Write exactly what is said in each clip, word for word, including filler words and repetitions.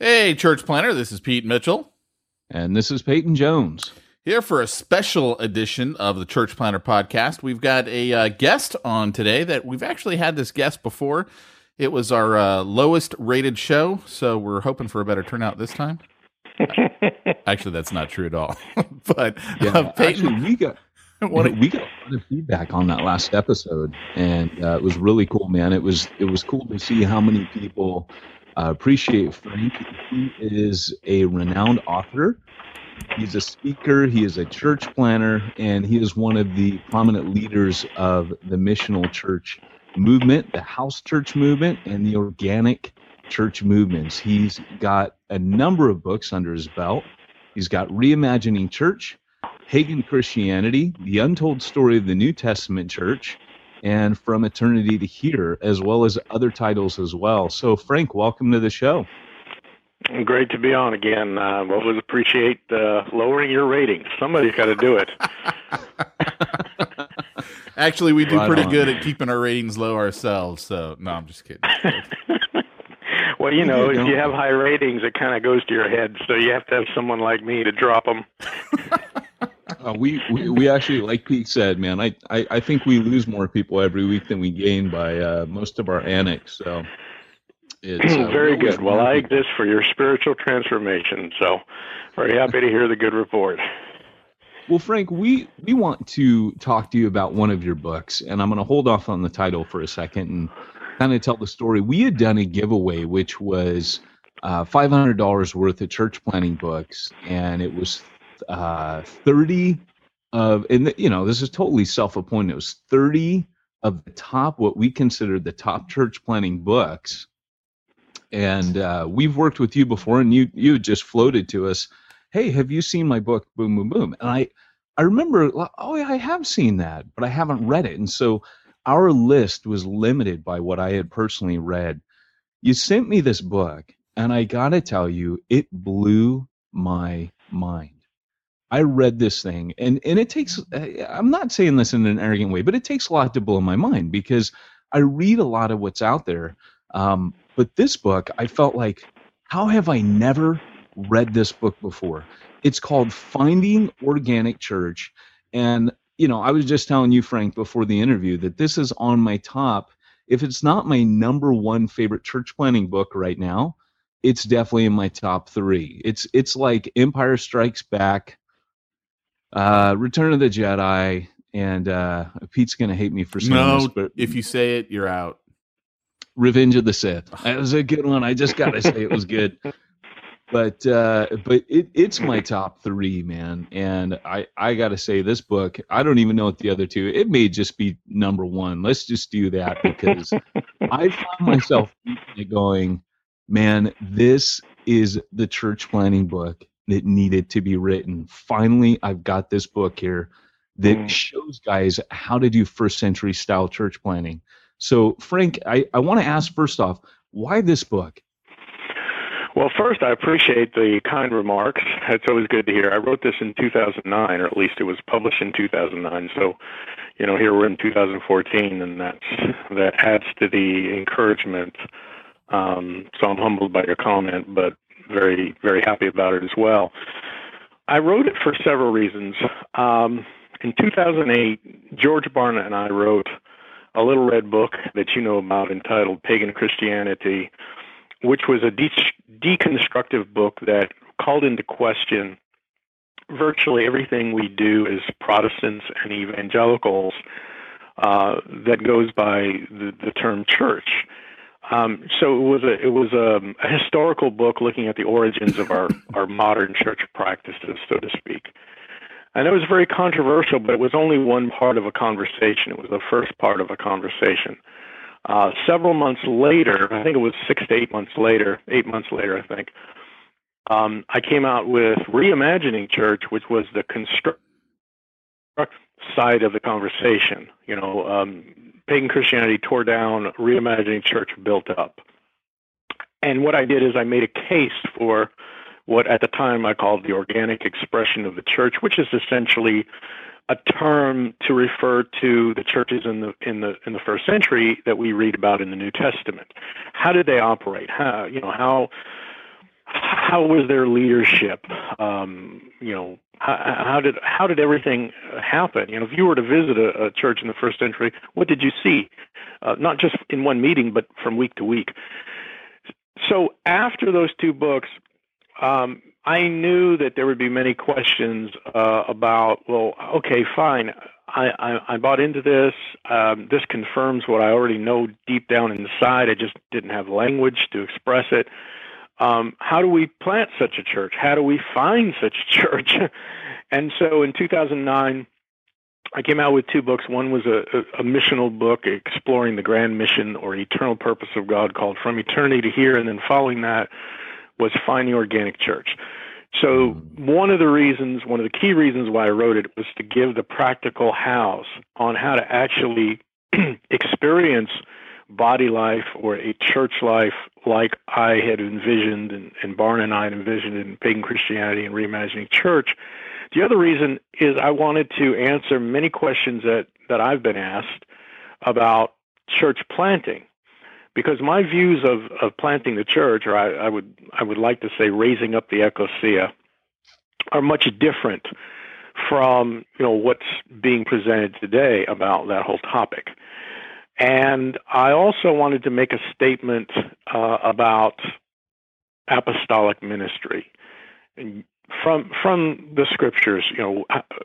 Hey, Church Planter, this is Pete Mitchell. And this is Peyton Jones. Here for a special edition of the Church Planter Podcast. We've got a uh, guest on today that we've actually had this guest before. It was our uh, lowest rated show, so we're hoping for a better turnout this time. Actually, that's not true at all. But yeah, uh, Peyton, actually, we got... What we got a lot of feedback on that last episode, and uh, it was really cool, man. It was it was cool to see how many people uh, appreciate Frank. He is a renowned author. He's a speaker. He is a church planner, and he is one of the prominent leaders of the missional church movement, the house church movement, and the organic church movements. He's got a number of books under his belt. He's got Reimagining Church, Pagan Christianity, The Untold Story of the New Testament Church, and From Eternity to Here, as well as other titles as well. So, Frank, welcome to the show. Great to be on again. I uh, always appreciate uh, lowering your rating. Somebody's got to do it. Actually, we do right pretty on. good at keeping our ratings low ourselves. So, no, I'm just kidding. Well, you know, if you have high ratings, it kind of goes to your head. So you have to have someone like me to drop them. Uh, we, we we actually, like Pete said, man, I, I, I think we lose more people every week than we gain by uh, most of our annex. So it's uh, very good. Well, I exist for your spiritual transformation. So very happy to hear the good report. Well, Frank, we, we want to talk to you about one of your books, and I'm going to hold off on the title for a second and kind of tell the story. We had done a giveaway, which was uh, five hundred dollars worth of church planting books, and it was Uh, thirty of, and the, you know, this is totally self-appointed. It was thirty of the top, what we considered the top church planting books. And uh, we've worked with you before, and you you just floated to us, "Hey, have you seen my book? Boom, boom, boom." And I I remember, oh, yeah, I have seen that, but I haven't read it. And so our list was limited by what I had personally read. You sent me this book, and I gotta tell you, it blew my mind. I read this thing, and, and it takes, I'm not saying this in an arrogant way, but it takes a lot to blow my mind because I read a lot of what's out there. Um, but this book, I felt like, how have I never read this book before? It's called Finding Organic Church. And, you know, I was just telling you, Frank, before the interview that this is on my top. If it's not my number one favorite church planting book right now, it's definitely in my top three. It's, it's like Empire Strikes Back, Uh, Return of the Jedi, and uh, Pete's going to hate me for saying no, this. No, if you say it, you're out. Revenge of the Sith. That was a good one. I just got to say it was good. But uh, but it, it's my top three, man. And I, I got to say, this book, I don't even know what the other two, it may just be number one. Let's just do that, because I found myself going, man, this is the church planning book that needed to be written. Finally, I've got this book here that mm. shows guys how to do first century style church planning. So, Frank, I, I want to ask first off, why this book? Well, first, I appreciate the kind remarks. It's always good to hear. I wrote this in two thousand nine, or at least it was published in two thousand nine. So, you know, here we're in two thousand fourteen, and that's, that adds to the encouragement. Um, so I'm humbled by your comment, but very, very happy about it as well. I wrote it for several reasons. Um, in two thousand eight, George Barna and I wrote a little red book that you know about entitled Pagan Christianity, which was a de- deconstructive book that called into question virtually everything we do as Protestants and evangelicals uh, that goes by the, the term church. Um, so it was, a, it was a, a historical book looking at the origins of our, our modern church practices, so to speak. And it was very controversial, but it was only one part of a conversation. It was the first part of a conversation. Uh, several months later, I think it was six to eight months later, eight months later, I think, um, I came out with Reimagining Church, which was the construct side of the conversation. You know, um, Pagan Christianity tore down, Reimagining Church built up. And what I did is I made a case for what at the time I called the organic expression of the church, which is essentially a term to refer to the churches in the in the in the first century that we read about in the New Testament. How did they operate? How you know how how was their leadership? Um, you know how, how did how did everything happen? You know, if you were to visit a, a church in the first century, what did you see? Uh, not just in one meeting, but from week to week. So after those two books, Um, I knew that there would be many questions uh, about, well, okay, fine, I, I, I bought into this. Um, this confirms what I already know deep down inside. I just didn't have language to express it. Um, how do we plant such a church? How do we find such a church? And so in two thousand nine, I came out with two books. One was a, a, a missional book exploring the grand mission or eternal purpose of God called From Eternity to Here, and then following that was Finding Organic Church. So one of the reasons, one of the key reasons why I wrote it was to give the practical hows on how to actually experience body life or a church life like I had envisioned and, and Barna and I had envisioned in Pagan Christianity and Reimagining Church. The other reason is I wanted to answer many questions that, that I've been asked about church planting. Because my views of, of planting the church, or I, I would I would like to say raising up the ecclesia, are much different from you know what's being presented today about that whole topic. And I also wanted to make a statement uh, about apostolic ministry and from from the scriptures. You know,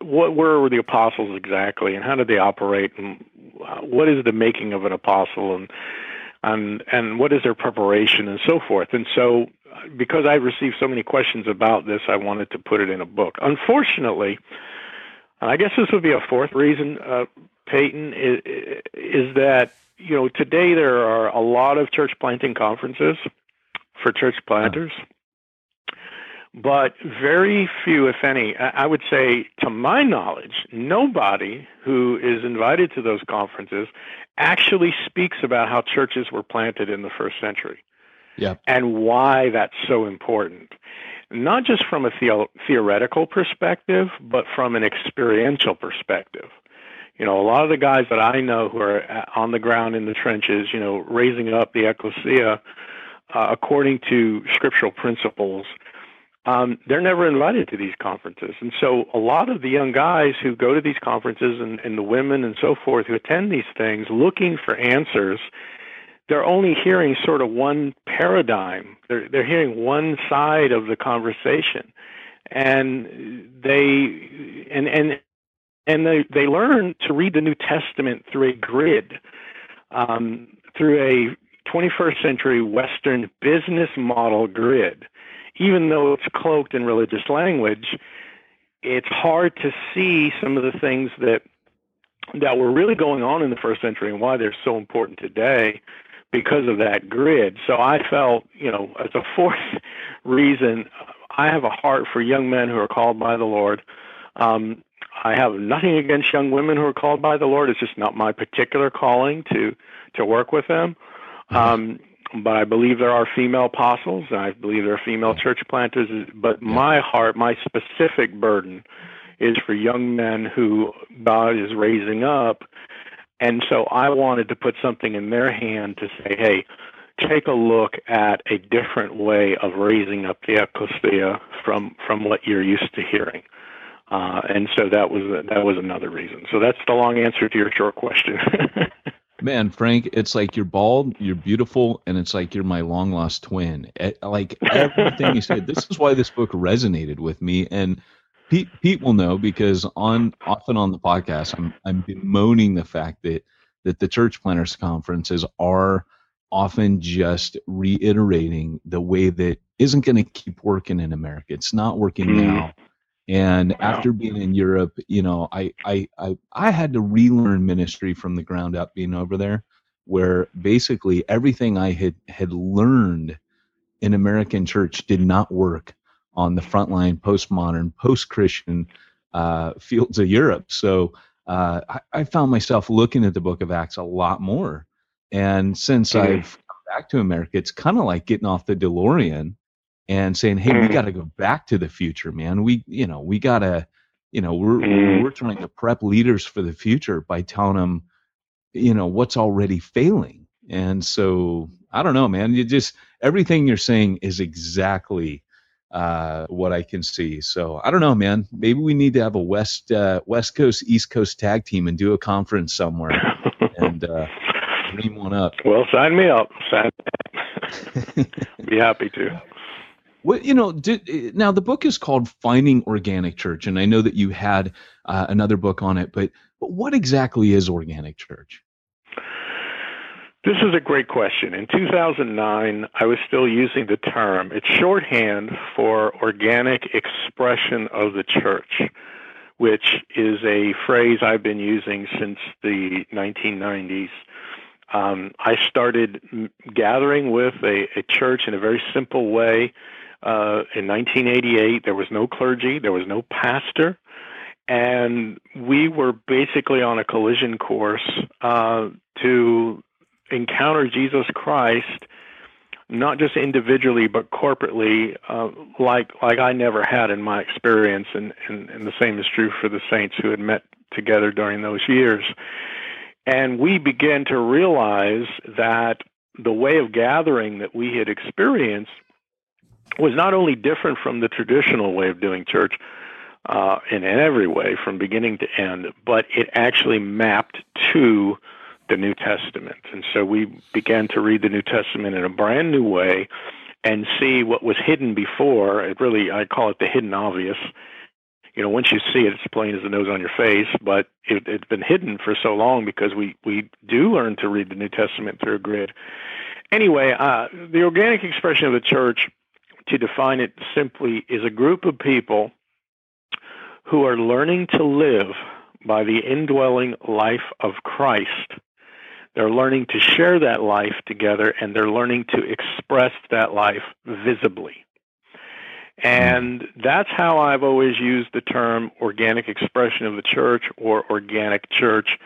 what where were the apostles exactly, and how did they operate, and what is the making of an apostle, and And, and what is their preparation and so forth. And so because I received so many questions about this, I wanted to put it in a book. Unfortunately, and I guess this would be a fourth reason, uh, Peyton, is, is that you know today there are a lot of church planting conferences for church planters, but very few, if any, I would say, to my knowledge, nobody who is invited to those conferences actually speaks about how churches were planted in the first century, yeah, and why that's so important, not just from a theo- theoretical perspective, but from an experiential perspective. You know, a lot of the guys that I know who are on the ground in the trenches, you know, raising up the ecclesia uh, according to scriptural principles, Um, they're never invited to these conferences. And so a lot of the young guys who go to these conferences and, and the women and so forth who attend these things looking for answers, they're only hearing sort of one paradigm. They're, they're hearing one side of the conversation. And they and and, and they, they learn to read the New Testament through a grid, um, through a twenty-first century Western business model grid. even though it's cloaked in religious language, it's hard to see some of the things that that were really going on in the first century and why they're so important today because of that grid. So I felt, you know, as a fourth reason, I have a heart for young men who are called by the Lord. Um, I have nothing against young women who are called by the Lord. It's just not my particular calling to to work with them. Um, but I believe there are female apostles. And I believe there are female church planters. But my heart, my specific burden is for young men who God is raising up. And so I wanted to put something in their hand to say, hey, take a look at a different way of raising up the ecclesia from, from what you're used to hearing. Uh, and so that was a, that was another reason. So that's the long answer to your short question. Man, Frank, it's like you're bald, you're beautiful, and it's like you're my long-lost twin. It, like everything you said, this is why this book resonated with me. And Pete Pete will know because on often on the podcast, I'm I'm bemoaning the fact that that the church planters conferences are often just reiterating the way that isn't going to keep working in America. It's not working mm. now. And wow. after being in Europe, you know, I, I I I had to relearn ministry from the ground up being over there, where basically everything I had, had learned in American church did not work on the frontline postmodern, post-Christian uh, fields of Europe. So uh, I, I found myself looking at the book of Acts a lot more. And since mm-hmm. I've come back to America, it's kind of like getting off the DeLorean and saying, hey, we got to go back to the future, man. We, you know, we got to, you know, we're, we're trying to prep leaders for the future by telling them, you know, what's already failing. And so, I don't know, man, you just, everything you're saying is exactly uh, what I can see. So I don't know, man, maybe we need to have a West, uh, West Coast, East Coast tag team and do a conference somewhere and uh, dream one up. Well, sign me up. Sign me up. Be happy to. Well, you know, did, now the book is called Finding Organic Church, and I know that you had uh, another book on it, but, but what exactly is organic church? This is a great question. In two thousand nine, I was still using the term. It's shorthand for organic expression of the church, which is a phrase I've been using since the nineteen nineties. Um, I started gathering with a, a church in a very simple way. Uh, in nineteen eighty-eight, there was no clergy, there was no pastor, and we were basically on a collision course uh, to encounter Jesus Christ, not just individually but corporately, uh, like like I never had in my experience, and, and, and the same is true for the saints who had met together during those years. And we began to realize that the way of gathering that we had experienced was not only different from the traditional way of doing church uh, in every way from beginning to end, but it actually mapped to the New Testament. And so we began to read the New Testament in a brand new way and see what was hidden before. It really, I call it the hidden obvious. You know, once you see it, it's plain as the nose on your face, but it, it's been hidden for so long because we, we do learn to read the New Testament through a grid. Anyway, uh, the organic expression of the church, to define it simply, is a group of people who are learning to live by the indwelling life of Christ. They're learning to share that life together, and they're learning to express that life visibly. And that's how I've always used the term organic expression of the church or organic church.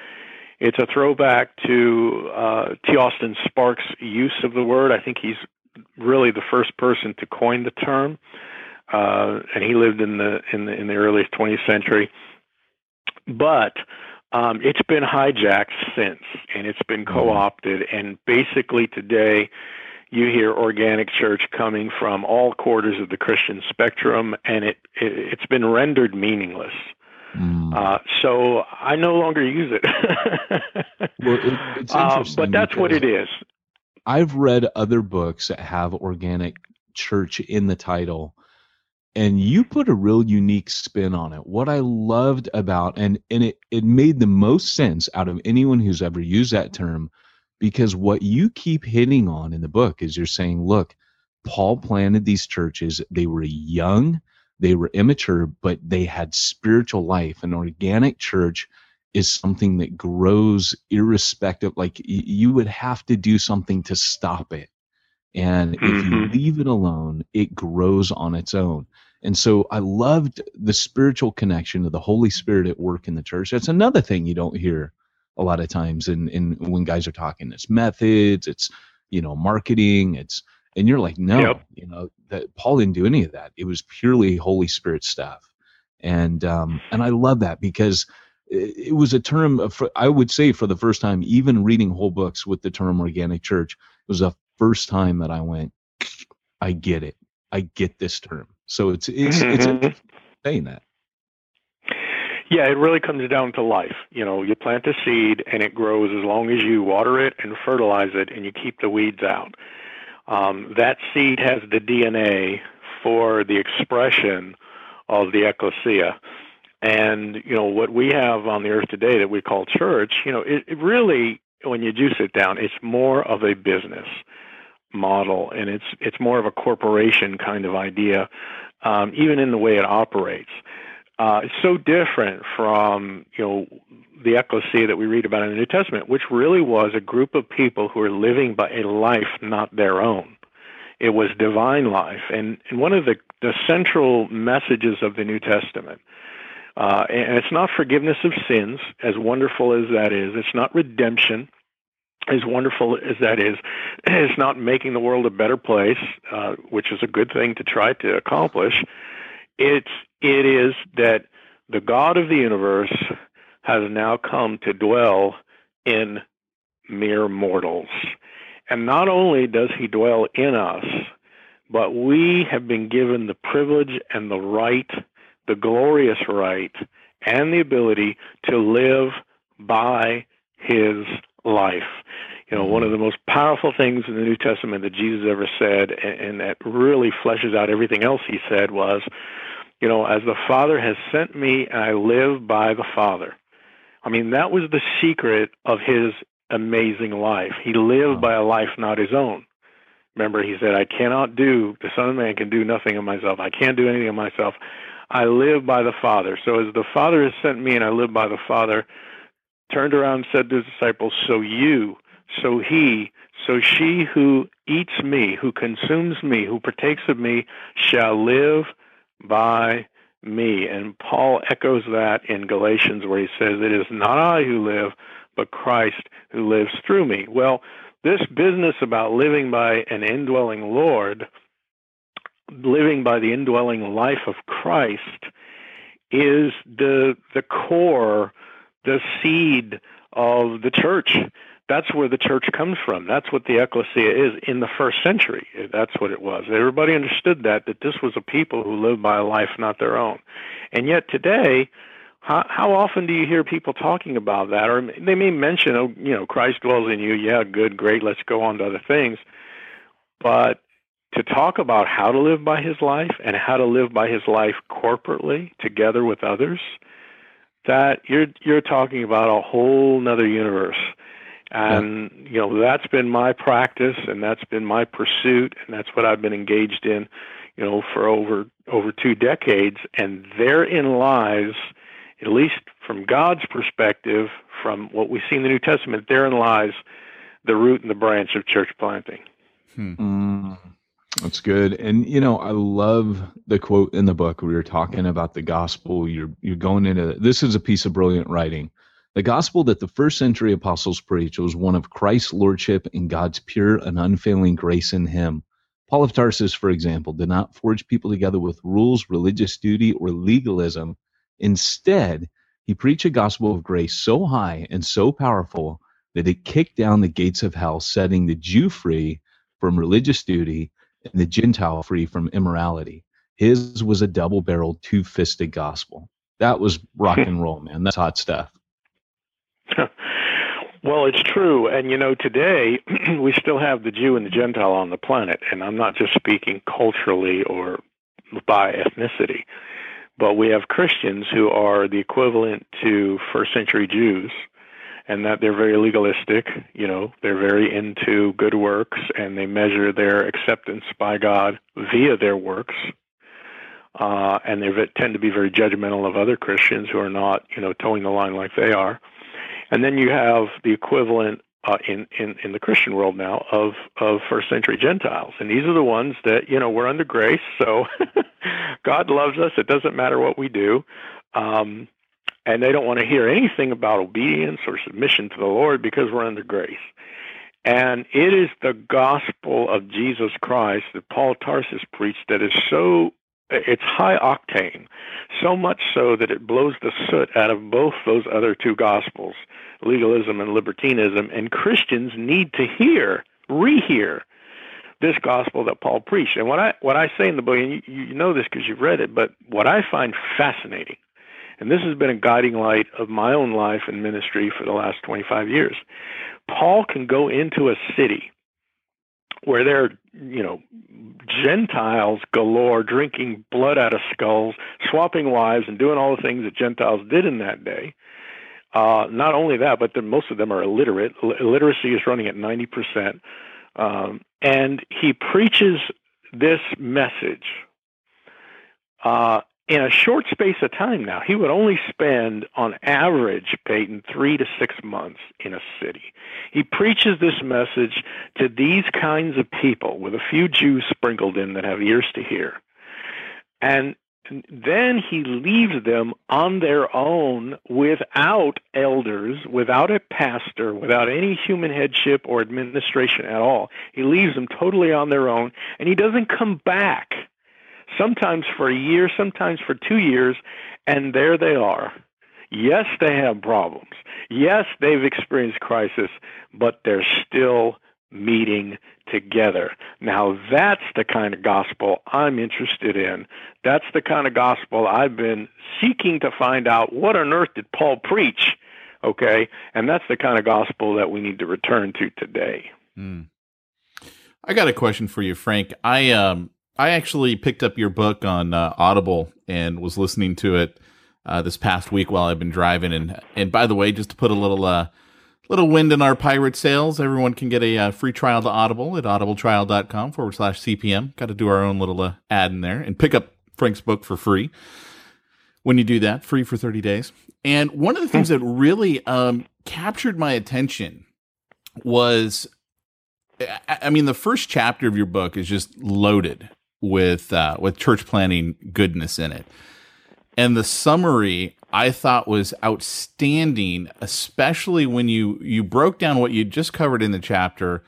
It's a throwback to uh, T. Austin Sparks' use of the word. I think he's really the first person to coin the term, uh, and he lived in the in the, in the early twentieth century. But um, it's been hijacked since, and it's been co-opted, and basically today, you hear organic church coming from all quarters of the Christian spectrum, and it, it, it's been rendered meaningless. Mm. Uh, so I no longer use it. Well, it it's interesting uh, but that's what it is. I've read other books that have organic church in the title, and you put a real unique spin on it. What I loved about, and, and it, it made the most sense out of anyone who's ever used that term, because what you keep hitting on in the book is you're saying, look, Paul planted these churches. They were young, they were immature, but they had spiritual life. An organic church is something that grows irrespective. Like, you would have to do something to stop it. And mm-hmm. if you leave it alone, it grows on its own. And so I loved the spiritual connection of the Holy Spirit at work in the church. That's another thing you don't hear a lot of times in, in when guys are talking. It's methods, it's, you know, marketing, it's, and you're like, no, yep. you know, that Paul didn't do any of that. It was purely Holy Spirit stuff. And, um, and I love that because it, it was a term of, I would say for the first time, even reading whole books with the term organic church, it was a first time that I went, I get it. I get this term. So it's it's mm-hmm. it's saying that. Yeah, it really comes down to life. You know, you plant a seed and it grows as long as you water it and fertilize it and you keep the weeds out. Um, that seed has the D N A for the expression of the ecclesia. And, you know, what we have on the earth today that we call church, you know, it, it really, when you do sit down, it's more of a business model, and it's it's more of a corporation kind of idea, um, even in the way it operates. Uh, it's so different from, you know, the ecclesia that we read about in the New Testament, which really was a group of people who are living by a life not their own. It was divine life, and, and one of the, the central messages of the New Testament. Uh, and it's not forgiveness of sins, as wonderful as that is. It's not redemption, as wonderful as that is. It's not making the world a better place, uh, which is a good thing to try to accomplish. It's, it is that the God of the universe has now come to dwell in mere mortals. And not only does he dwell in us, but we have been given the privilege and the right, the glorious right, and the ability to live by his life. You know, one of the most powerful things in the New Testament that Jesus ever said, and, and that really fleshes out everything else he said, was, you know, as the Father has sent me, and I live by the Father. I mean, that was the secret of his amazing life. He lived by a life not his own. Remember, he said, I cannot do, the Son of Man can do nothing of myself. I can't do anything of myself. I live by the Father. So as the Father has sent me and I live by the Father, turned around and said to his disciples, so you, so he, so she who eats me, who consumes me, who partakes of me, shall live by me. And Paul echoes that in Galatians, where he says, it is not I who live, but Christ who lives through me. Well, this business about living by an indwelling Lord, living by the indwelling life of Christ, is the the core, the seed of the church. That's where the church comes from. That's what the ecclesia is in the first century. That's what it was. Everybody understood that, that this was a people who lived by a life not their own. And yet today, how, how often do you hear people talking about that? Or they may mention, oh, you know, Christ dwells in you. Yeah, good, great, let's go on to other things. But to talk about how to live by his life and how to live by his life corporately together with others, that you're you're talking about a whole nother universe. And, yeah. you know, that's been my practice, and that's been my pursuit, and that's what I've been engaged in, you know, for over over two decades. And therein lies, at least from God's perspective, from what we see in the New Testament, therein lies the root and the branch of church planting. Hmm. Mm. That's good. And, you know, I love the quote in the book. We were talking about the gospel. You're you're going into this is a piece of brilliant writing. The gospel that the first century apostles preached was one of Christ's lordship and God's pure and unfailing grace in him. Paul of Tarsus, for example, did not forge people together with rules, religious duty, or legalism. Instead, he preached a gospel of grace so high and so powerful that it kicked down the gates of hell, setting the Jew free from religious duty and the Gentile free from immorality. His was a double-barreled, two-fisted gospel. That was rock and roll, man. That's hot stuff. Well, it's true. And, you know, today we still have the Jew and the Gentile on the planet. And I'm not just speaking culturally or by ethnicity, but we have Christians who are the equivalent to first-century Jews, and that they're very legalistic. You know, they're very into good works, and they measure their acceptance by God via their works. Uh, and they tend to be very judgmental of other Christians who are not, you know, towing the line like they are. And then you have the equivalent uh, in, in, in the Christian world now of, of first century Gentiles. And these are the ones that, you know, we're under grace, so God loves us. It doesn't matter what we do. Um, and they don't want to hear anything about obedience or submission to the Lord because we're under grace. And it is the gospel of Jesus Christ that Paul of Tarsus preached that is so... it's high octane, so much so that it blows the soot out of both those other two gospels, legalism and libertinism, and Christians need to hear, rehear this gospel that Paul preached. And what I what I say in the book, and you, you know this because you've read it, but what I find fascinating, and this has been a guiding light of my own life and ministry for the last twenty-five years, Paul can go into a city where there are, you know, Gentiles galore drinking blood out of skulls, swapping wives, and doing all the things that Gentiles did in that day. Uh, not only that, but the, most of them are illiterate. Illiteracy is running at ninety percent. Um, and he preaches this message uh, in a short space of time now. He would only spend, on average, Peyton, three to six months in a city. He preaches this message to these kinds of people, with a few Jews sprinkled in that have ears to hear. And then he leaves them on their own without elders, without a pastor, without any human headship or administration at all. He leaves them totally on their own, and he doesn't come back. Sometimes for a year, sometimes for two years, and there they are. Yes, they have problems. Yes, they've experienced crisis, but they're still meeting together. Now, that's the kind of gospel I'm interested in. That's the kind of gospel I've been seeking to find out. What on earth did Paul preach? Okay, and that's the kind of gospel that we need to return to today. Mm. I got a question for you, Frank. I, um, I actually picked up your book on uh, Audible and was listening to it uh, this past week while I've been driving. And and by the way, just to put a little uh, little wind in our pirate sails, everyone can get a uh, free trial to Audible at audibletrial.com forward slash CPM. Got to do our own little uh, ad in there and pick up Frank's book for free. When you do that, free for thirty days. And one of the things that really um, captured my attention was, I, I mean, the first chapter of your book is just loaded with uh, with church planting goodness in it. And the summary I thought was outstanding, especially when you, you broke down what you just covered in the chapter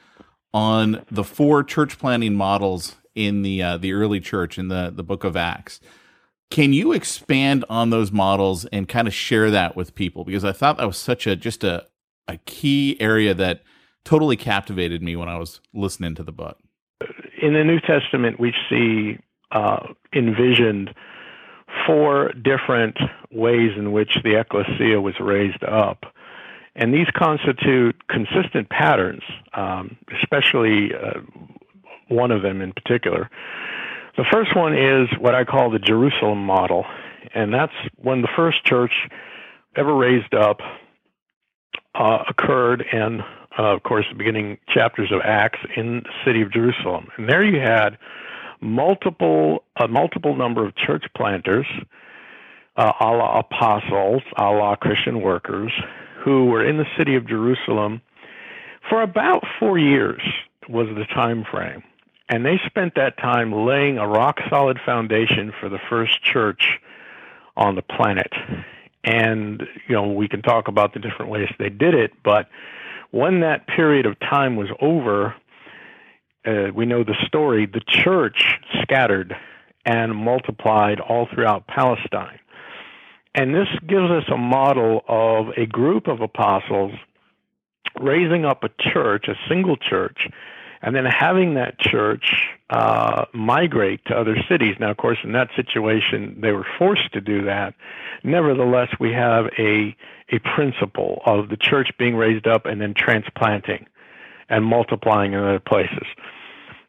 on the four church planting models in the uh, the early church in the, the book of Acts. Can you expand on those models and kind of share that with people? Because I thought that was such a just a, a key area that totally captivated me when I was listening to the book. In the New Testament, we see uh, envisioned four different ways in which the ecclesia was raised up. And these constitute consistent patterns, um, especially uh, one of them in particular. The first one is what I call the Jerusalem model. And that's when the first church ever raised up uh, occurred in Uh, of course, the beginning chapters of Acts in the city of Jerusalem. And there you had multiple, a multiple number of church planters, uh, a la apostles, a la Christian workers, who were in the city of Jerusalem for about four years was the time frame. And they spent that time laying a rock-solid foundation for the first church on the planet. And, you know, we can talk about the different ways they did it, but when that period of time was over, uh, we know the story, the church scattered and multiplied all throughout Palestine. And this gives us a model of a group of apostles raising up a church, a single church, and then having that church uh, migrate to other cities. Now, of course, in that situation, they were forced to do that. Nevertheless, we have a a principle of the church being raised up and then transplanting and multiplying in other places.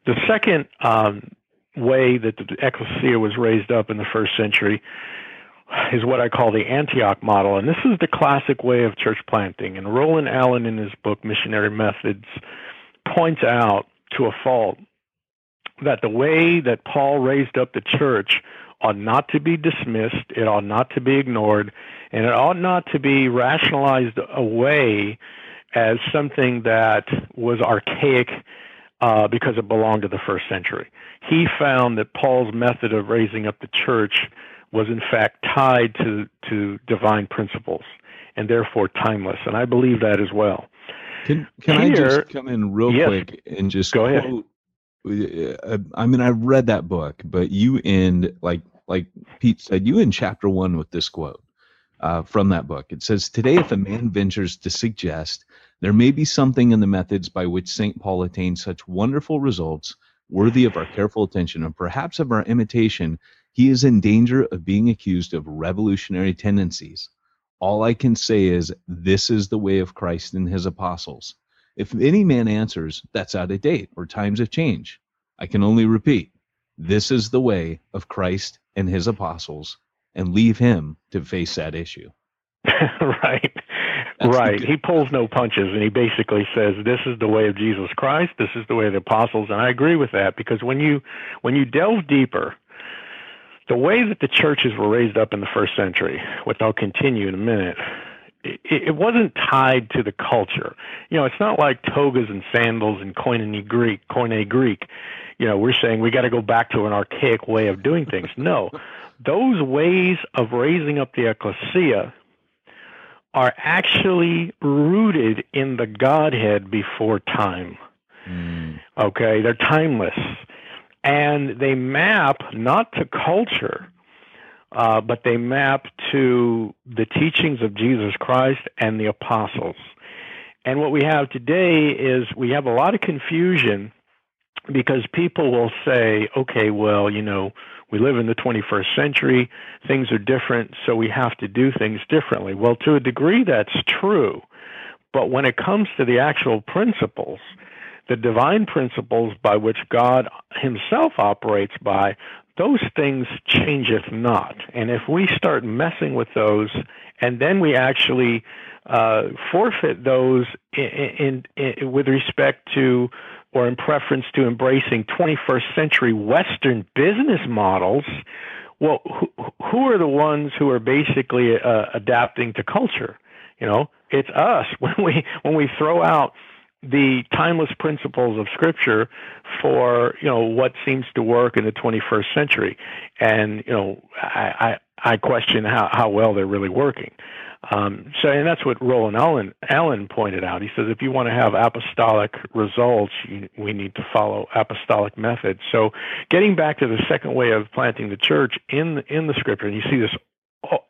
The second um, way that the ecclesia was raised up in the first century is what I call the Antioch model. And this is the classic way of church planting. And Roland Allen, in his book, Missionary Methods, points out to a fault that the way that Paul raised up the church ought not to be dismissed, it ought not to be ignored, and it ought not to be rationalized away as something that was archaic uh, because it belonged to the first century. He found that Paul's method of raising up the church was in fact tied to, to divine principles and therefore timeless, and I believe that as well. Can, can Here, I just come in real yes, quick and just go ahead. Quote, I mean, I read that book, but you end, like like Pete said, you end chapter one with this quote uh, from that book. It says, "Today, if a man ventures to suggest there may be something in the methods by which Saint Paul attained such wonderful results, worthy of our careful attention and perhaps of our imitation, he is in danger of being accused of revolutionary tendencies. All I can say is, this is the way of Christ and his apostles. If any man answers, that's out of date or times have changed, I can only repeat, this is the way of Christ and his apostles, and leave him to face that issue." Right. That's right. He pulls no punches, and he basically says, this is the way of Jesus Christ, this is the way of the apostles, and I agree with that, because when you when you delve deeper, the way that the churches were raised up in the first century, which I'll continue in a minute, it wasn't tied to the culture. You know, it's not like togas and sandals and koine Greek, koine Greek. You know, we're saying we got to go back to an archaic way of doing things. No, those ways of raising up the ecclesia are actually rooted in the Godhead before time. Mm. Okay, they're timeless. And they map not to culture, Uh, but they map to the teachings of Jesus Christ and the apostles. And what we have today is we have a lot of confusion, because people will say, okay, well, you know, we live in the twenty-first century, things are different, so we have to do things differently. Well, to a degree, that's true. But when it comes to the actual principles, the divine principles by which God himself operates by, those things changeth not. And if we start messing with those, and then we actually uh, forfeit those in, in, in, with respect to or in preference to embracing twenty-first century Western business models, well, who, who are the ones who are basically uh, adapting to culture? You know, it's us. When we when we throw out the timeless principles of Scripture for, you know, what seems to work in the twenty-first century. And, you know, I, I, I question how, how well they're really working. Um, so, and that's what Roland Allen, Allen pointed out. He says, if you want to have apostolic results, you, we need to follow apostolic methods. So getting back to the second way of planting the church in, in the Scripture, and you see this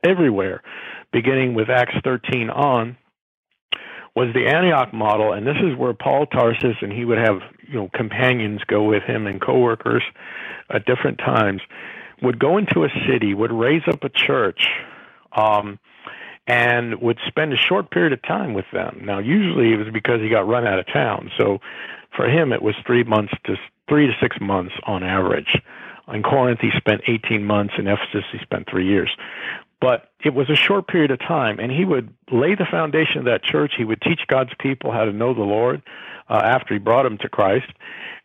everywhere, beginning with Acts thirteen on, was the Antioch model, and this is where Paul of Tarsus, and he would have, you know, companions go with him and co-workers at different times, would go into a city, would raise up a church, um, and would spend a short period of time with them. Now, usually it was because he got run out of town, so for him it was three months to three to six months on average. In Corinth, he spent eighteen months. In Ephesus, he spent three years. But it was a short period of time, and he would lay the foundation of that church. He would teach God's people how to know the Lord uh, after he brought them to Christ,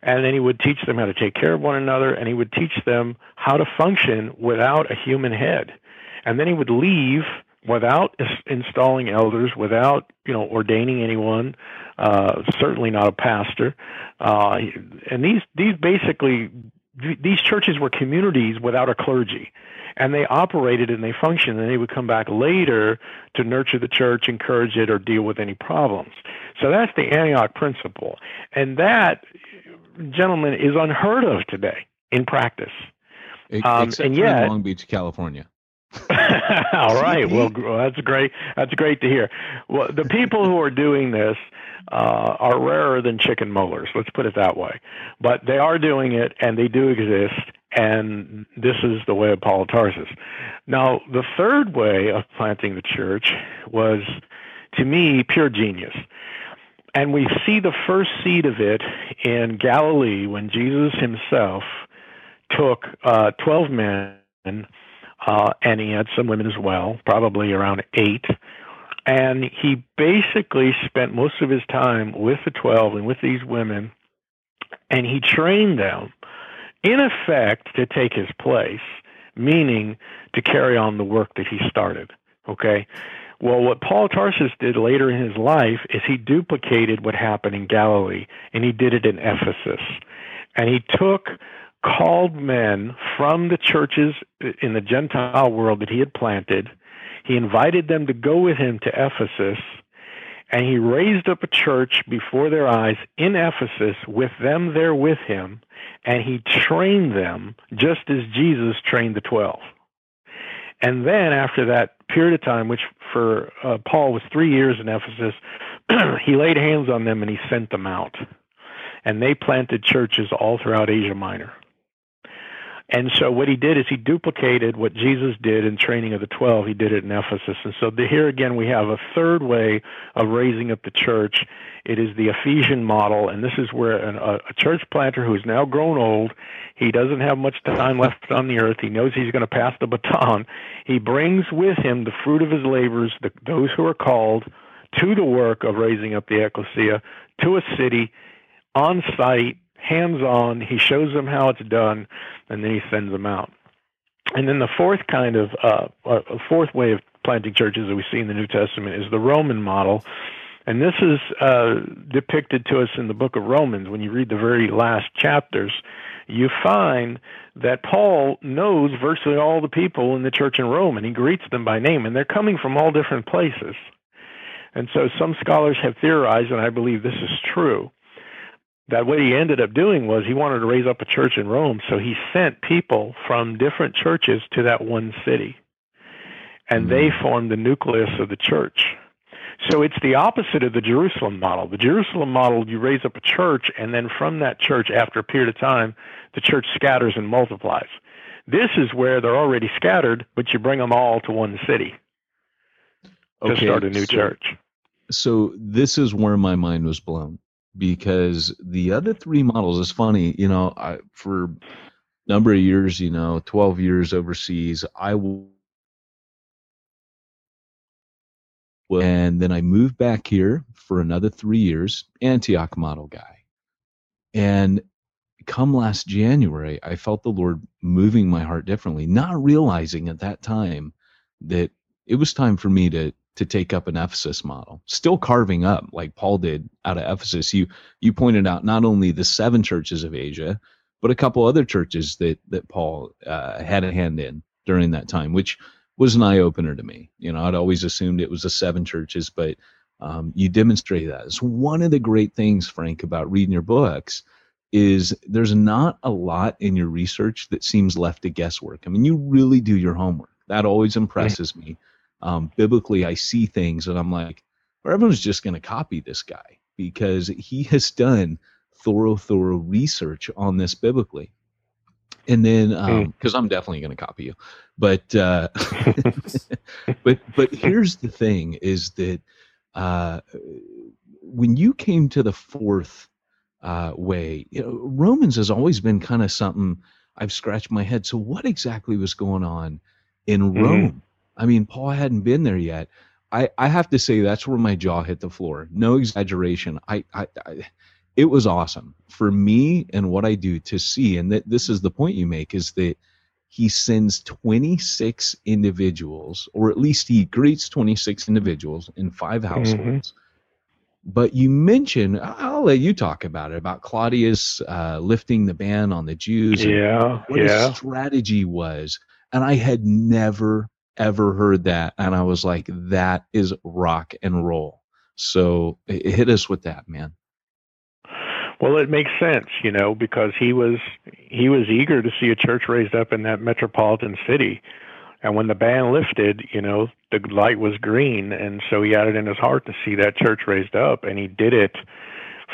and then he would teach them how to take care of one another, and he would teach them how to function without a human head. And then he would leave without installing elders, without, you know, ordaining anyone, uh, certainly not a pastor. Uh, and these, these basically, these churches were communities without a clergy. And they operated and they functioned, and they would come back later to nurture the church, encourage it, or deal with any problems. So that's the Antioch principle. And that, gentlemen, is unheard of today in practice. Um, Except and yet, for Long Beach, California. All right. Well, that's great. That's great to hear. Well, the people who are doing this uh, are rarer than chicken molars. Let's put it that way. But they are doing it, and they do exist. And this is the way of Paul of Tarsus. Now, the third way of planting the church was, to me, pure genius. And we see the first seed of it in Galilee when Jesus himself took uh, twelve men uh, and he had some women as well, probably around eight. And he basically spent most of his time with the twelve and with these women, and he trained them, in effect, to take his place, meaning to carry on the work that he started, okay? Well, what Paul of Tarsus did later in his life is he duplicated what happened in Galilee, and he did it in Ephesus. And he took called men from the churches in the Gentile world that he had planted. He invited them to go with him to Ephesus, and he raised up a church before their eyes in Ephesus with them there with him, and he trained them just as Jesus trained the twelve. And then after that period of time, which for uh, Paul was three years in Ephesus, he laid hands on them and he sent them out. And they planted churches all throughout Asia Minor. And so what he did is he duplicated what Jesus did in training of the twelve. He did it in Ephesus. And so here again we have a third way of raising up the church. It is the Ephesian model, and this is where an, a, a church planter who is now grown old, he doesn't have much time left on the earth, he knows he's going to pass the baton, he brings with him the fruit of his labors, the, those who are called to the work of raising up the ecclesia, to a city, on site, hands-on, he shows them how it's done, and then he sends them out. And then the fourth kind of, uh, uh, fourth way of planting churches that we see in the New Testament is the Roman model, and this is uh, depicted to us in the book of Romans. When you read the very last chapters, you find that Paul knows virtually all the people in the church in Rome, and he greets them by name, and they're coming from all different places. And so some scholars have theorized, and I believe this is true, that what he ended up doing was he wanted to raise up a church in Rome, so he sent people from different churches to that one city, and they formed the nucleus of the church. So it's the opposite of the Jerusalem model. The Jerusalem model, you raise up a church, and then from that church, after a period of time, the church scatters and multiplies. This is where they're already scattered, but you bring them all to one city to okay, start a new so, church. So this is where my mind was blown. Because the other three models is funny, you know, I, for a number of years, you know, twelve years overseas, I w- and then I moved back here for another three years, Antioch model guy. And come last January, I felt the Lord moving my heart differently, not realizing at that time that it was time for me to to take up an Ephesus model, still carving up like Paul did out of Ephesus. You you pointed out not only the seven churches of Asia, but a couple other churches that that Paul uh, had a hand in during that time, which was an eye-opener to me. You know, I'd always assumed it was the seven churches, but um, you demonstrate that. It's one of the great things, Frank, about reading your books is there's not a lot in your research that seems left to guesswork. I mean, you really do your homework. That always impresses me. Um, biblically, I see things and I'm like, well, everyone's just going to copy this guy because he has done thorough, thorough research on this biblically. And then, um, cause I'm definitely going to copy you, but, uh, but, but here's the thing is that, uh, when you came to the fourth, uh, way, you know, Romans has always been kind of something I've scratched my head. So what exactly was going on in mm-hmm. Rome? I mean, Paul hadn't been there yet. I, I have to say that's where my jaw hit the floor. No exaggeration. I, I, I it was awesome for me and what I do to see. And that this is the point you make is that he sends twenty-six individuals, or at least he greets twenty-six individuals in five households. Mm-hmm. But you mention, I'll let you talk about it, about Claudius uh, lifting the ban on the Jews. Yeah. What yeah. his strategy was. And I had never ever heard that, and I was like, that is rock and roll. So it hit us with that, man. Well, it makes sense, you know, because he was he was eager to see a church raised up in that metropolitan city, and when the ban lifted, you know, the light was green, and so he had it in his heart to see that church raised up, and he did it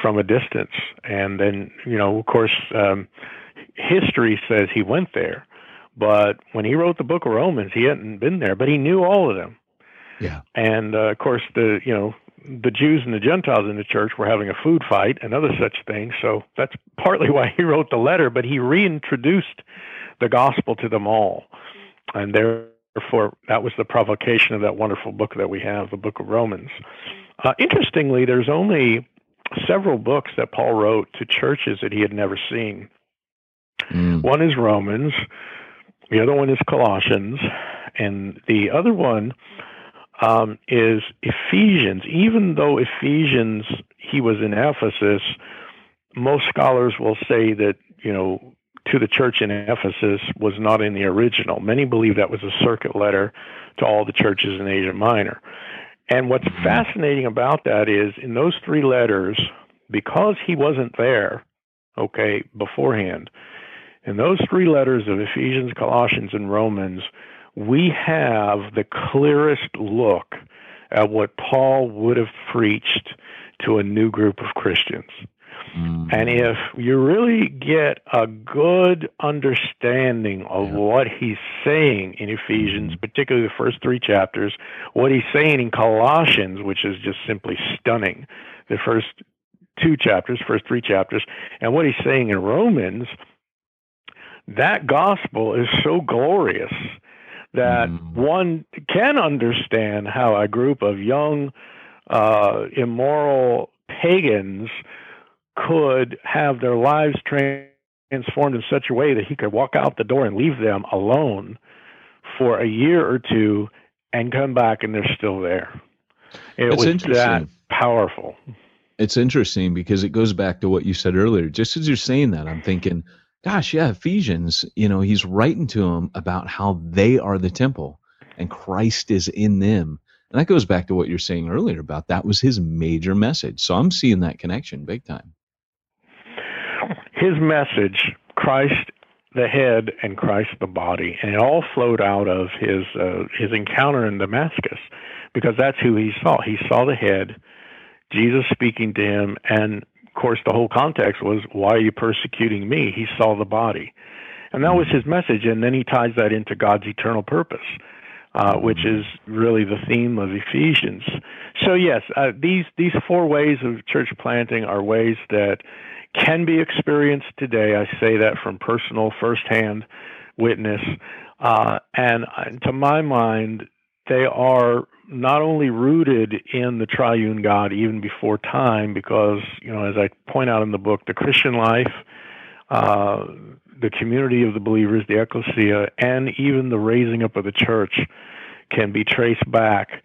from a distance. And then, you know, of course, um, history says he went there. But when he wrote the book of Romans, he hadn't been there, but he knew all of them. Yeah. And, uh, of course, the you know the Jews and the Gentiles in the church were having a food fight and other such things, so that's partly why he wrote the letter, but he reintroduced the gospel to them all. And therefore, that was the provocation of that wonderful book that we have, the book of Romans. Uh, interestingly, there's only several books that Paul wrote to churches that he had never seen. Mm. One is Romans, the other one is Colossians, and the other one um, is Ephesians. Even though Ephesians, he was in Ephesus, most scholars will say that, you know, to the church in Ephesus was not in the original. Many believe that was a circuit letter to all the churches in Asia Minor. And what's fascinating about that is in those three letters, because he wasn't there, okay, beforehand, in those three letters of Ephesians, Colossians, and Romans, we have the clearest look at what Paul would have preached to a new group of Christians. Mm. And if you really get a good understanding of yeah. what he's saying in Ephesians, particularly the first three chapters, what he's saying in Colossians, which is just simply stunning, the first two chapters, first three chapters, and what he's saying in Romans, that gospel is so glorious that mm. one can understand how a group of young, uh, immoral pagans could have their lives transformed in such a way that he could walk out the door and leave them alone for a year or two and come back and they're still there. It it's was that powerful. It's interesting because it goes back to what you said earlier. Just as you're saying that, I'm thinking, gosh, yeah, Ephesians, you know, he's writing to them about how they are the temple and Christ is in them. And that goes back to what you're saying earlier about that was his major message. So I'm seeing that connection big time. His message, Christ the head and Christ the body, and it all flowed out of his uh, his encounter in Damascus, because that's who he saw. He saw the head, Jesus speaking to him, and of course the whole context was, why are you persecuting me? He saw the body. And that was his message, and then he ties that into God's eternal purpose, uh, which is really the theme of Ephesians. So yes, uh, these, these four ways of church planting are ways that can be experienced today. I say that from personal, firsthand witness. Uh, and to my mind, they are not only rooted in the triune God even before time, because, you know, as I point out in the book, the Christian life, uh, the community of the believers, the ecclesia, and even the raising up of the church can be traced back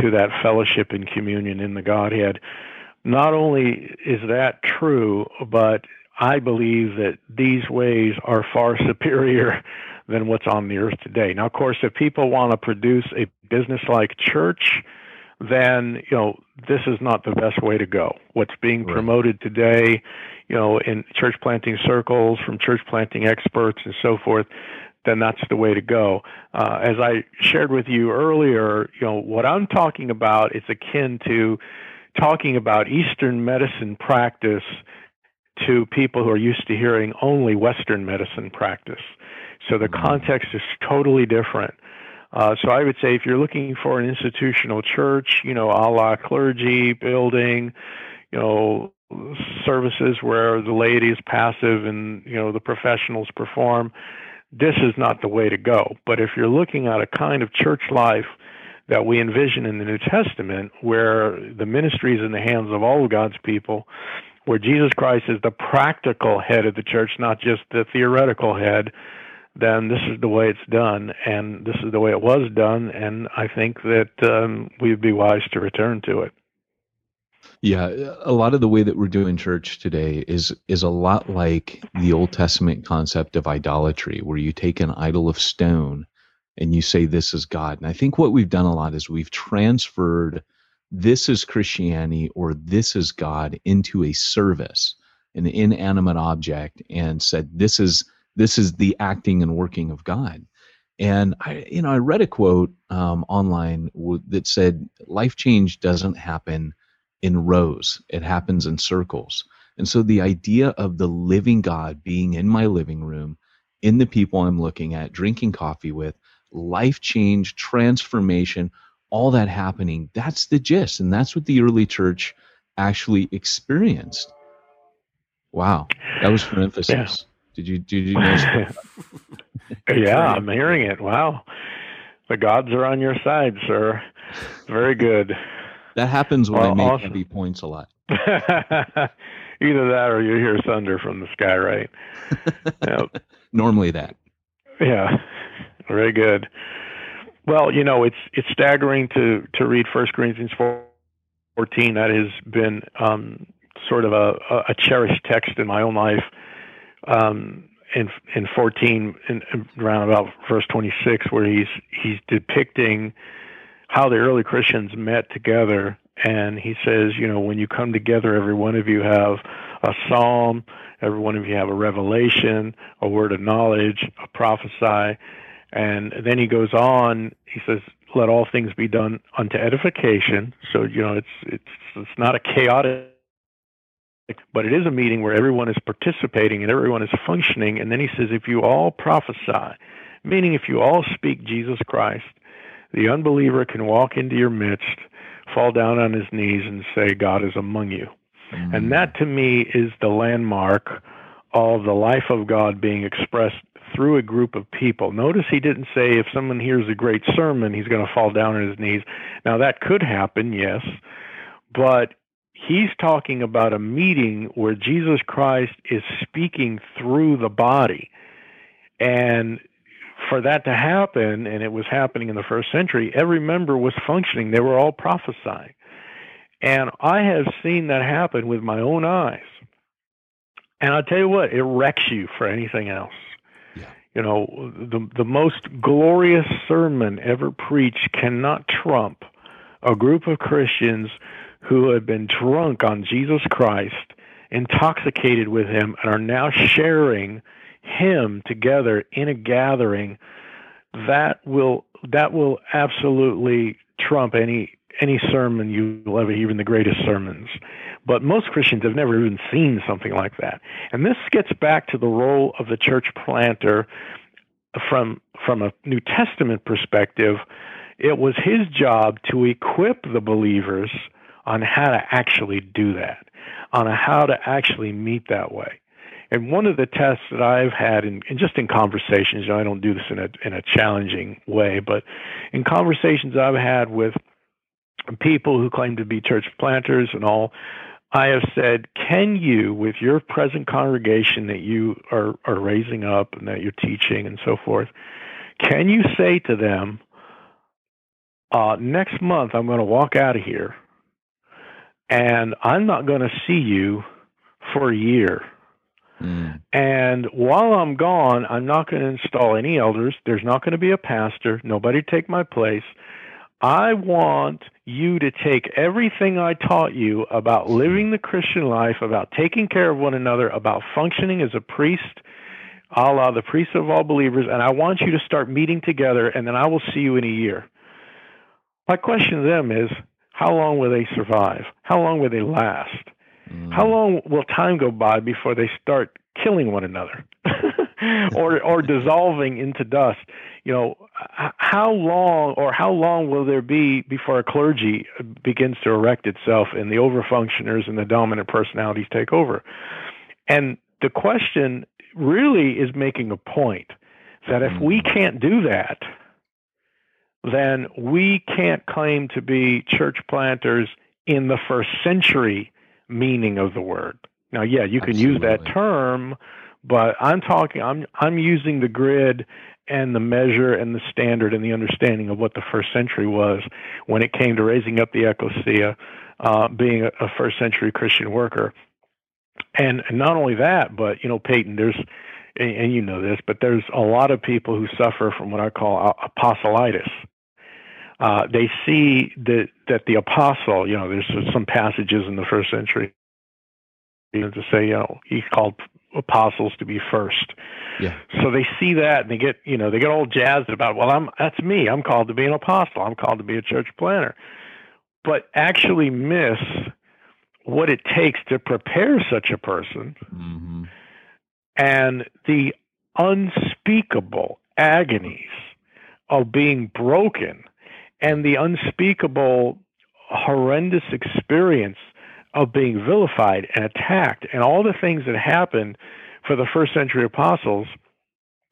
to that fellowship and communion in the Godhead. Not only is that true, but I believe that these ways are far superior than what's on the earth today. Now, of course, if people want to produce a business-like church, then, you know, this is not the best way to go. What's being right. promoted today, you know, in church planting circles, from church planting experts and so forth, then that's the way to go. Uh, as I shared with you earlier, you know, what I'm talking about is akin to talking about Eastern medicine practice to people who are used to hearing only Western medicine practice. So the context is totally different. Uh, so I would say if you're looking for an institutional church, you know, a la clergy building, you know, services where the laity is passive and, you know, the professionals perform, this is not the way to go. But if you're looking at a kind of church life that we envision in the New Testament, where the ministry is in the hands of all of God's people, where Jesus Christ is the practical head of the church, not just the theoretical head, then this is the way it's done, and this is the way it was done, and I think that um, we'd be wise to return to it. Yeah, a lot of the way that we're doing church today is is a lot like the Old Testament concept of idolatry, where you take an idol of stone and you say, this is God. And I think what we've done a lot is we've transferred this is Christianity or this is God into a service, an inanimate object, and said, this is this is the acting and working of God. And I, you know, I read a quote um, online that said, life change doesn't happen in rows. It happens in circles. And so the idea of the living God being in my living room, in the people I'm looking at, drinking coffee with, life change, transformation, all that happening. That's the gist. And that's what the early church actually experienced. Wow. That was for emphasis. Yeah. Did you, did you know? Yeah, I'm hearing it. Wow. The gods are on your side, sir. Very good. That happens when well, I make awesome. heavy points a lot. Either that or you hear thunder from the sky, right? Yep. Normally that. Yeah. Very good. Well, you know, it's it's staggering to, to read First Corinthians fourteen. That has been um, sort of a, a cherished text in my own life. Um, in in fourteen, in, around about verse twenty-six, where he's he's depicting how the early Christians met together. And he says, you know, when you come together, every one of you have a psalm, every one of you have a revelation, a word of knowledge, a prophesy. And then he goes on, he says, let all things be done unto edification. So, you know, it's it's it's not a chaotic, but it is a meeting where everyone is participating and everyone is functioning. And then he says, if you all prophesy, meaning if you all speak Jesus Christ, the unbeliever can walk into your midst, fall down on his knees, and say, God is among you. Mm-hmm. And that, to me, is the landmark of the life of God being expressed through a group of people. Notice he didn't say if someone hears a great sermon, he's going to fall down on his knees. Now, that could happen, yes, but he's talking about a meeting where Jesus Christ is speaking through the body. And for that to happen, and it was happening in the first century, every member was functioning. They were all prophesying. And I have seen that happen with my own eyes. And I'll tell you what, it wrecks you for anything else. Yeah. You know, the, the most glorious sermon ever preached cannot trump a group of Christians who have been drunk on Jesus Christ, intoxicated with him, and are now sharing him together in a gathering. That will that will absolutely trump any any sermon you'll ever hear, even the greatest sermons. But most Christians have never even seen something like that. And this gets back to the role of the church planter from from a New Testament perspective. It was his job to equip the believers on how to actually do that, on how to actually meet that way. And one of the tests that I've had, in, and just in conversations, you know, I don't do this in a in a challenging way, but in conversations I've had with people who claim to be church planters and all, I have said, can you, with your present congregation that you are, are raising up and that you're teaching and so forth, can you say to them, uh, next month I'm going to walk out of here and I'm not going to see you for a year. Mm. And while I'm gone, I'm not going to install any elders. There's not going to be a pastor. Nobody take my place. I want you to take everything I taught you about living the Christian life, about taking care of one another, about functioning as a priest, a la the priest of all believers, and I want you to start meeting together, and then I will see you in a year. My question to them is, how long will they survive? How long will they last? How long will time go by before they start killing one another or or dissolving into dust? You know, how long or how long will there be before a clergy begins to erect itself and the overfunctioners and the dominant personalities take over? And the question really is making a point that if we can't do that, then we can't claim to be church planters in the first century meaning of the word. Now, yeah, you can Absolutely. use that term, but I'm talking, I'm, I'm using the grid and the measure and the standard and the understanding of what the first century was when it came to raising up the ecclesia, uh, being a, a first century Christian worker. And, and not only that, but, you know, Peyton, there's, and, and you know this, but there's a lot of people who suffer from what I call apostolitis. Uh, they see that, that the apostle, you know, there's some passages in the first century to say, you know, he called apostles to be first. Yeah. So they see that and they get, you know, they get all jazzed about, well, I'm that's me. I'm called to be an apostle. I'm called to be a church planter. But actually miss what it takes to prepare such a person. Mm-hmm. And the unspeakable agonies of being broken and the unspeakable, horrendous experience of being vilified and attacked and all the things that happened for the first century apostles,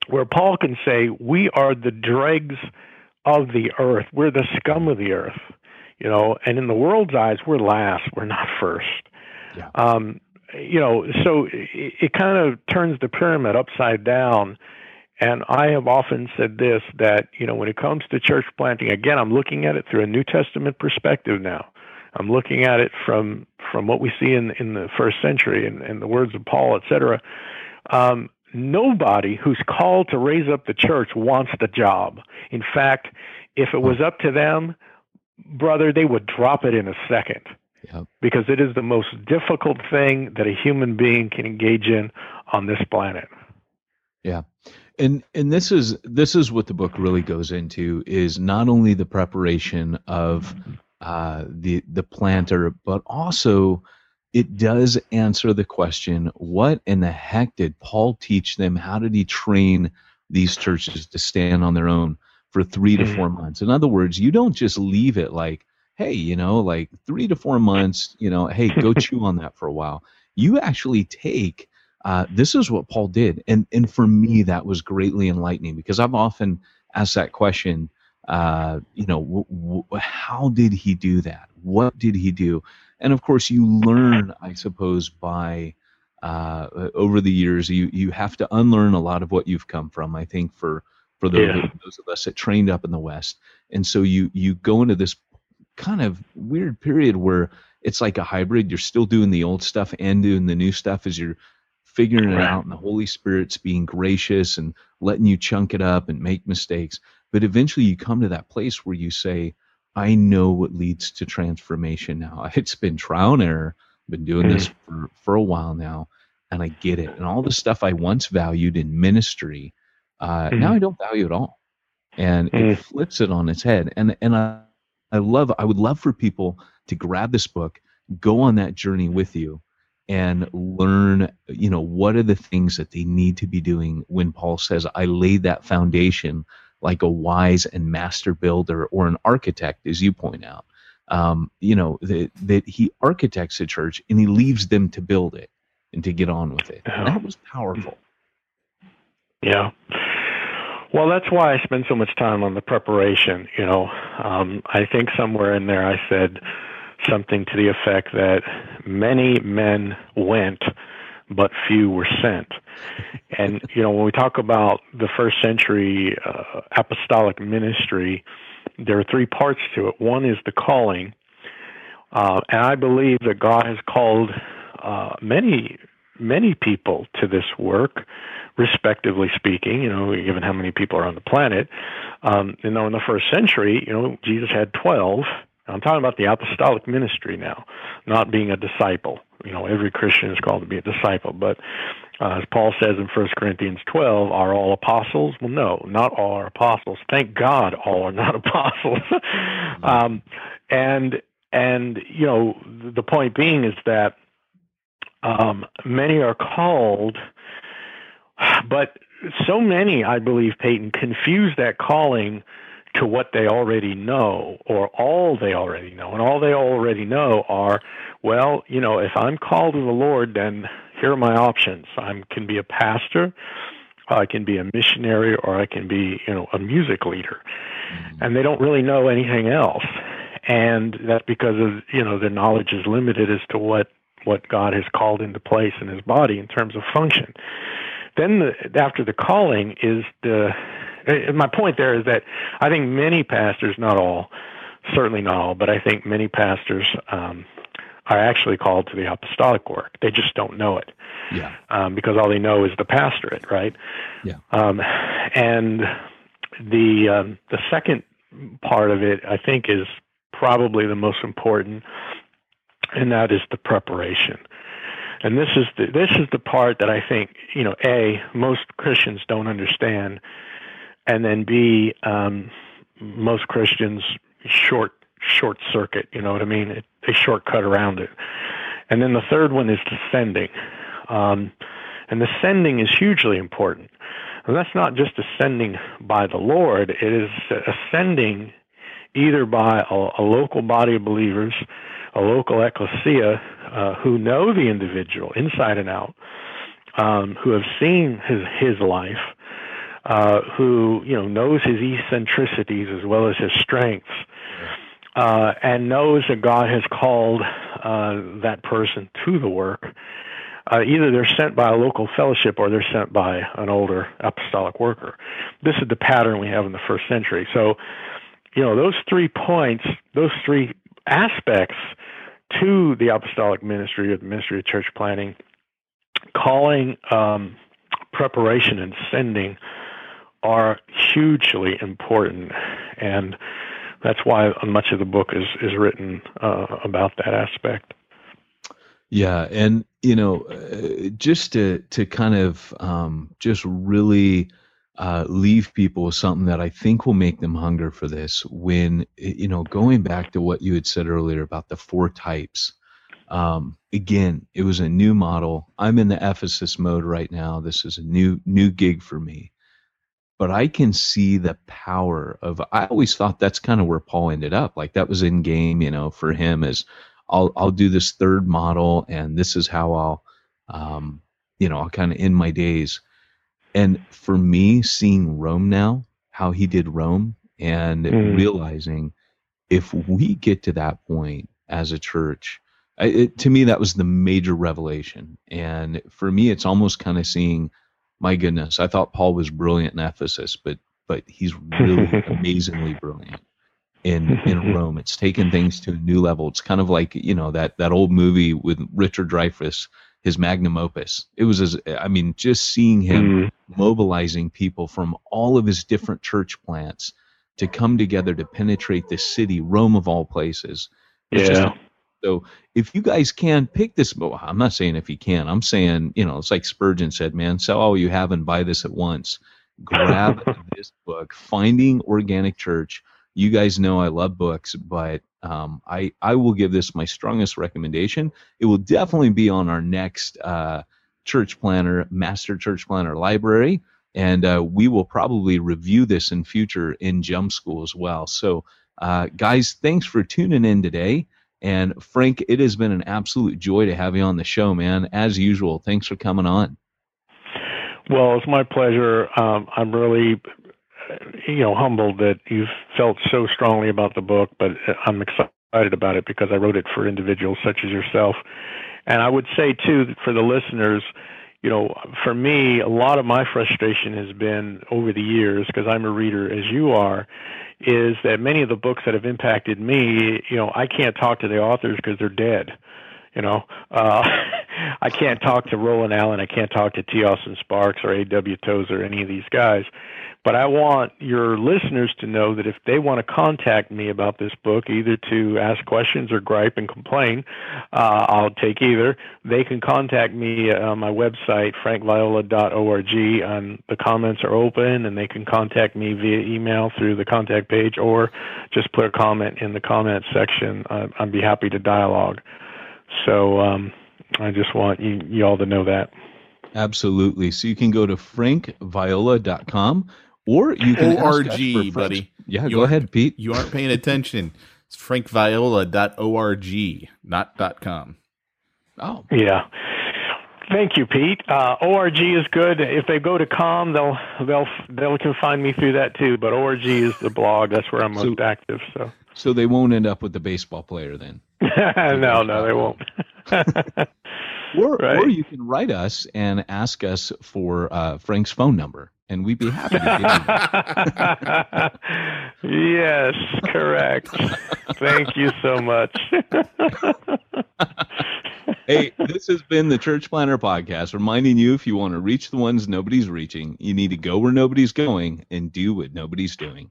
where Paul can say, we are the dregs of the earth. We're the scum of the earth, you know, and in the world's eyes, we're last, we're not first. Yeah. Um, you know, so it, it kind of turns the pyramid upside down. And I have often said this, that, you know, when it comes to church planting, again, I'm looking at it through a New Testament perspective now. I'm looking at it from from what we see in, in the first century and, and the words of Paul, et cetera. Um, nobody who's called to raise up the church wants the job. In fact, if it was up to them, brother, they would drop it in a second. Yep. Because it is the most difficult thing that a human being can engage in on this planet. Yeah. And and this is this is what the book really goes into, is not only the preparation of uh, the the planter, but also it does answer the question: what in the heck did Paul teach them? How did he train these churches to stand on their own for three to four months? In other words, you don't just leave it like, hey, you know, like three to four months, you know, hey, go chew on that for a while. You actually take. Uh, this is what Paul did. And and for me, that was greatly enlightening, because I've often asked that question, uh, you know, w- w- how did he do that? What did he do? And of course, you learn, I suppose, by uh, over the years, you, you have to unlearn a lot of what you've come from, I think, for, for those, yeah. those of us that trained up in the West. And so you you go into this kind of weird period where it's like a hybrid. You're still doing the old stuff and doing the new stuff as you're figuring it out, and the Holy Spirit's being gracious and letting you chunk it up and make mistakes. But eventually you come to that place where you say, I know what leads to transformation now. It's been trial and error. I've been doing this for, for a while now, and I get it. And all the stuff I once valued in ministry, uh, mm-hmm. now I don't value at all. And mm-hmm. it flips it on its head. And and I, I love, I would love for people to grab this book, go on that journey with you, and learn, you know, what are the things that they need to be doing when Paul says, I laid that foundation like a wise and master builder or an architect, as you point out, um, you know, that, that he architects a church and he leaves them to build it and to get on with it. And that was powerful. Yeah. Well, that's why I spend so much time on the preparation. You know, um, I think somewhere in there I said something to the effect that many men went, but few were sent. And, you know, when we talk about the first century uh, apostolic ministry, there are three parts to it. One is the calling. Uh, and I believe that God has called uh, many, many people to this work, respectively speaking, you know, given how many people are on the planet. Um, you know, in the first century, you know, Jesus had twelve. I'm talking about the apostolic ministry now, not being a disciple. You know, every Christian is called to be a disciple. But uh, as Paul says in First Corinthians twelve, are all apostles? Well, no, not all are apostles. Thank God all are not apostles. um, and, and you know, the point being is that um, many are called, but so many, I believe, Peyton, confuse that calling to what they already know, or all they already know. And all they already know are, well, you know, if I'm called to the Lord, then here are my options. I can be a pastor, I can be a missionary, or I can be, you know, a music leader. Mm-hmm. And they don't really know anything else. And that's because of, you know, their knowledge is limited as to what, what God has called into place in his body in terms of function. Then the, after the calling is the... My point there is that I think many pastors, not all, certainly not all, but I think many pastors um, are actually called to the apostolic work. They just don't know it. Yeah. Um, because all they know is the pastorate, right? Yeah. Um, and the um, the second part of it, I think, is probably the most important, and that is the preparation. And this is the, this is the part that I think, you know, A, most Christians don't understand. And then B, um, most Christians short short circuit, you know what I mean? It, they shortcut around it. And then the third one is the sending. Um, and the sending is hugely important. And that's not just a sending by the Lord. It is a sending either by a, a local body of believers, a local ecclesia, uh, who know the individual inside and out, um, who have seen his, his life, uh, who, you know, knows his eccentricities as well as his strengths, uh, and knows that God has called uh, that person to the work. Uh, either they're sent by a local fellowship or they're sent by an older apostolic worker. This is the pattern we have in the first century. So, you know, those three points, those three aspects to the apostolic ministry or the ministry of church planting, calling, um, preparation, and sending are hugely important. And that's why much of the book is, is written uh, about that aspect. Yeah. And, you know, uh, just to, to kind of um, just really uh, leave people with something that I think will make them hunger for this, when, you know, going back to what you had said earlier about the four types, um, again, it was a new model. I'm in the Ephesus mode right now. This is a new, new gig for me, but I can see the power of, I always thought that's kind of where Paul ended up. Like that was in game, you know, for him as, I'll I'll do this third model, and this is how I'll, um, you know, I'll kind of end my days. And for me, seeing Rome now, how he did Rome, and mm. realizing if we get to that point as a church, I, it, to me, that was the major revelation. And for me, it's almost kind of seeing, my goodness, I thought Paul was brilliant in Ephesus, but but he's really amazingly brilliant in in Rome. It's taken things to a new level. It's kind of like, you know, that that old movie with Richard Dreyfuss, his magnum opus. It was, as, I mean, just seeing him mm. mobilizing people from all of his different church plants to come together to penetrate this city, Rome of all places. It's yeah. Just, so if you guys can pick this, well, I'm not saying if you can, I'm saying, you know, it's like Spurgeon said, man, sell all you have and buy this at once. Grab this book, Finding Organic Church. You guys know I love books, but um, I, I will give this my strongest recommendation. It will definitely be on our next uh, Church Planter, Master Church Planter Library, and uh, we will probably review this in future in Jump School as well. So, uh, guys, thanks for tuning in today. And, Frank, it has been an absolute joy to have you on the show, man. As usual, thanks for coming on. Well, it's my pleasure. Um, I'm really... you know, humbled that you've felt so strongly about the book, but I'm excited about it because I wrote it for individuals such as yourself. And I would say, too, that for the listeners, you know, for me, a lot of my frustration has been over the years, because I'm a reader as you are, is that many of the books that have impacted me, you know, I can't talk to the authors because they're dead. You know, uh, I can't talk to Roland Allen. I can't talk to T. Austin Sparks or A W Tozer or any of these guys. But I want your listeners to know that if they want to contact me about this book, either to ask questions or gripe and complain, uh, I'll take either. They can contact me on my website, frank viola dot org. Um, the comments are open, and they can contact me via email through the contact page, or just put a comment in the comment section. Uh, I'd be happy to dialogue. So um, I just want you, you all to know that. Absolutely. So you can go to frank viola dot com, or you can O R G, ask us for buddy. Yeah, you go ahead, Pete. You aren't paying attention. It's frank viola dot org, not .com. Oh. Yeah. Thank you, Pete. Uh, O R G is good. If they go to .com, they'll they'll they'll can find me through that too, but O R G is the blog. That's where I'm so, most active, so. So they won't end up with the baseball player then. no, no, they won't. or, right. or you can write us and ask us for uh, Frank's phone number, and we'd be happy to give you that. Yes, correct. Thank you so much. Hey, this has been the Church Planter Podcast, reminding you if you want to reach the ones nobody's reaching, you need to go where nobody's going and do what nobody's doing.